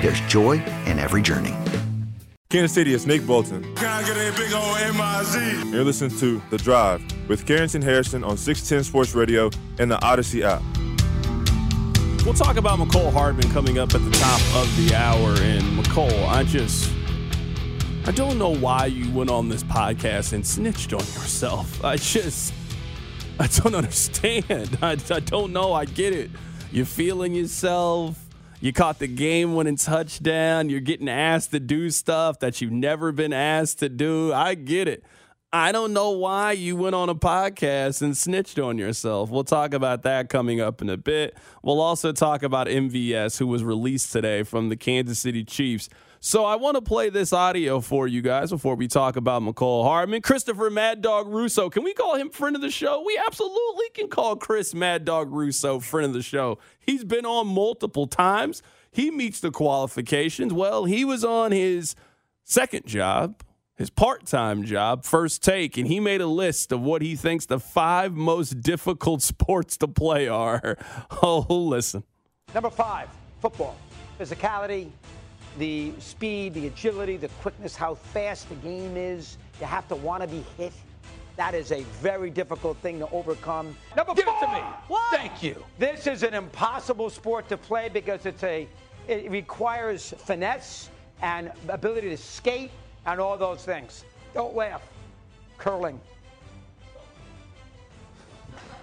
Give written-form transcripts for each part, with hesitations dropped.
there's joy in every journey. Kansas City, it's Nick Bolton. Can I get a big old M-I-Z? You're listening to The Drive with Carrington Harrison on 610 Sports Radio and the Odyssey app. We'll talk about Mecole Hardman coming up at the top of the hour. And Mecole, I don't know why you went on this podcast and snitched on yourself. I don't understand. I don't know. I get it. You're feeling yourself. You caught the game-winning touchdown. You're getting asked to do stuff that you've never been asked to do. I get it. I don't know why you went on a podcast and snitched on yourself. We'll talk about that coming up in a bit. We'll also talk about MVS, who was released today from the Kansas City Chiefs. So I want to play this audio for you guys before we talk about Mecole Hardman. Christopher Mad Dog Russo. Can we call him friend of the show? We absolutely can call Chris Mad Dog Russo friend of the show. He's been on multiple times. He meets the qualifications. Well, he was on his second job, his part-time job, First Take, and he made a list of what he thinks the 5 most difficult sports to play are. Oh, listen. Number 5, football. Physicality. The speed, the agility, the quickness, how fast the game is. You have to want to be hit. That is a very difficult thing to overcome. Number 4. Give it to me. What? Thank you. This is an impossible sport to play because it requires finesse and ability to skate and all those things. Don't laugh. Curling.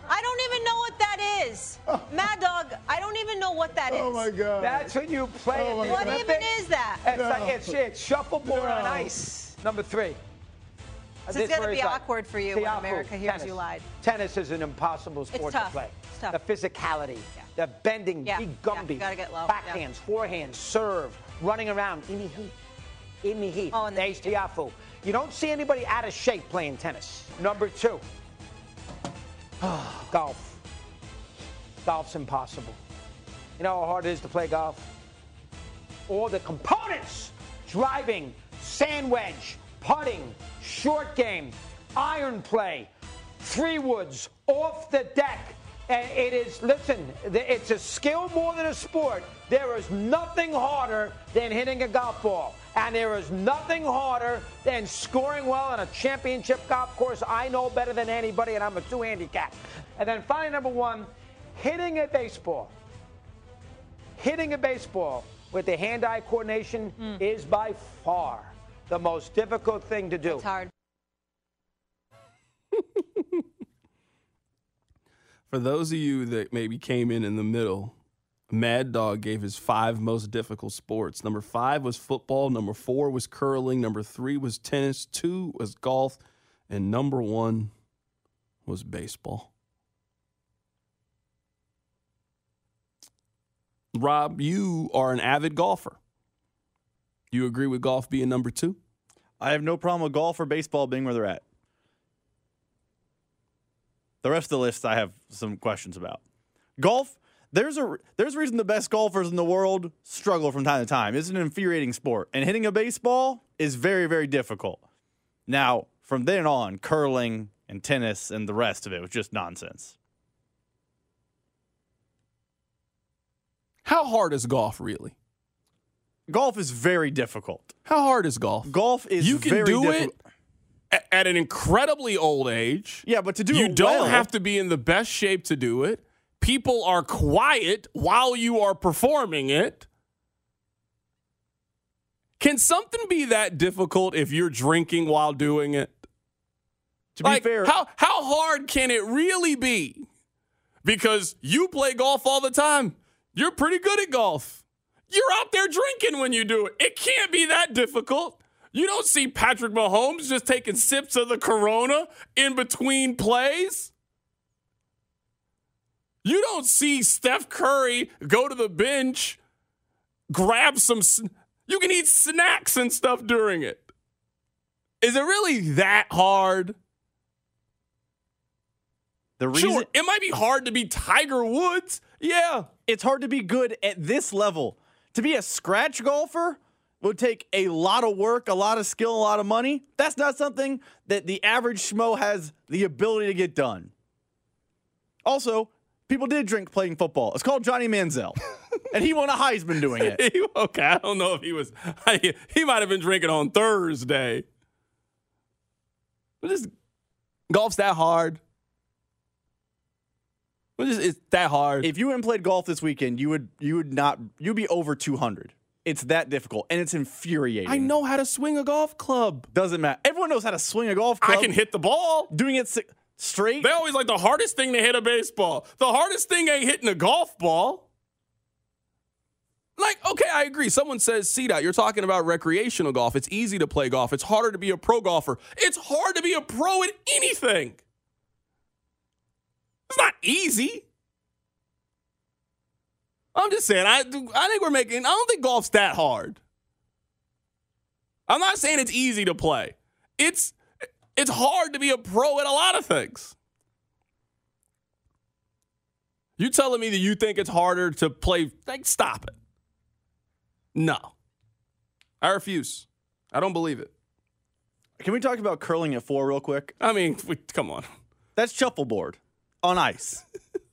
I don't even know what that is. Mad Dog, I don't even know what that is. Oh, my God. That's when you play it. What even is that? It's shuffleboard on ice. Number 3. So it's going to be awkward for you when America hears you lied. Tennis is an impossible sport to play. It's tough. The physicality, the bending, big gumby, backhands, forehands, serve, running around in the heat. Oh, and Tiafoe. You don't see anybody out of shape playing tennis. Number 2. Golf. Golf's impossible. You know how hard it is to play golf? All the components. Driving, sand wedge, putting, short game, iron play, 3 woods, off the deck. And it is, listen, it's a skill more than a sport. There is nothing harder than hitting a golf ball. And there is nothing harder than scoring well on a championship golf course. I know better than anybody, and I'm a 2 handicap. And then finally, number 1, hitting a baseball. Hitting a baseball with the hand-eye coordination is by far the most difficult thing to do. It's hard. For those of you that maybe came in the middle, Mad Dog gave his 5 most difficult sports. Number 5 was football. Number 4 was curling. Number 3 was tennis. 2 was golf. And number 1 was baseball. Rob, you are an avid golfer. You agree with golf being number 2? I have no problem with golf or baseball being where they're at. The rest of the list I have some questions about. Golf. There's a reason the best golfers in the world struggle from time to time. It's an infuriating sport, and hitting a baseball is very, very difficult. Now, from then on, curling and tennis and the rest of it was just nonsense. How hard is golf, really? Golf is very difficult. How hard is golf? Golf is very difficult. You can do it at an incredibly old age. Yeah, but to do it well. You don't have to be in the best shape to do it. People are quiet while you are performing it. Can something be that difficult if you're drinking while doing it? To be fair, how hard can it really be? Because you play golf all the time. You're pretty good at golf. You're out there drinking when you do it. It can't be that difficult. You don't see Patrick Mahomes just taking sips of the Corona in between plays. You don't see Steph Curry go to the bench, grab some. You can eat snacks and stuff during it. Is it really that hard? The reason sure, it might be hard to be Tiger Woods. Yeah. It's hard to be good at this level. To be a scratch golfer would take a lot of work, a lot of skill, a lot of money. That's not something that the average schmo has the ability to get done. Also, people did drink playing football. It's called Johnny Manziel, and he won a Heisman doing it. Okay, I don't know if he was. He might have been drinking on Thursday. But this golf's that hard. It's that hard. If you hadn't played golf this weekend, you'd be over 200. It's that difficult, and it's infuriating. I know how to swing a golf club. Doesn't matter. Everyone knows how to swing a golf club. I can hit the ball. Doing it straight. They always like the hardest thing to hit a baseball. The hardest thing ain't hitting a golf ball. Like, okay, I agree. Someone says, C-Dot, you're talking about recreational golf. It's easy to play golf. It's harder to be a pro golfer. It's hard to be a pro at anything. It's not easy. I'm just saying, I think we're making, I don't think golf's that hard. I'm not saying it's easy to play. It's hard to be a pro at a lot of things. You telling me that you think it's harder to play? Like, stop it. No. I refuse. I don't believe it. Can we talk about curling at four real quick? I mean, come on. That's shuffleboard on ice.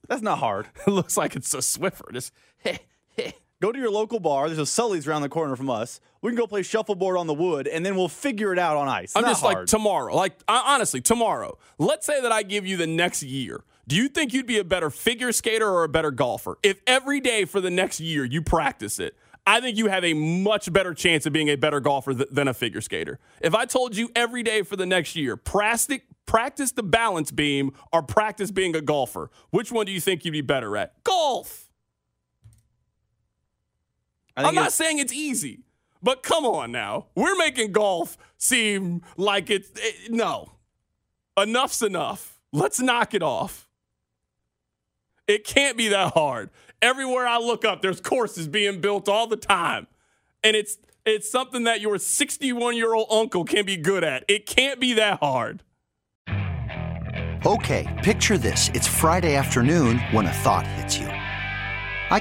That's not hard. It looks like it's a Swiffer. Just go to your local bar. There's a Sully's around the corner from us. We can go play shuffleboard on the wood, and then we'll figure it out on ice. I'm just like, tomorrow. Like, honestly, tomorrow. Let's say that I give you the next year. Do you think you'd be a better figure skater or a better golfer? If every day for the next year you practice it, I think you have a much better chance of being a better golfer than a figure skater. If I told you every day for the next year, practice the balance beam or practice being a golfer, which one do you think you'd be better at? Golf. I'm not saying it's easy, but come on now. We're making golf seem like no. Enough's enough. Let's knock it off. It can't be that hard. Everywhere I look up, there's courses being built all the time. And it's something that your 61-year-old uncle can be good at. It can't be that hard. Okay, picture this. It's Friday afternoon when a thought hits you. I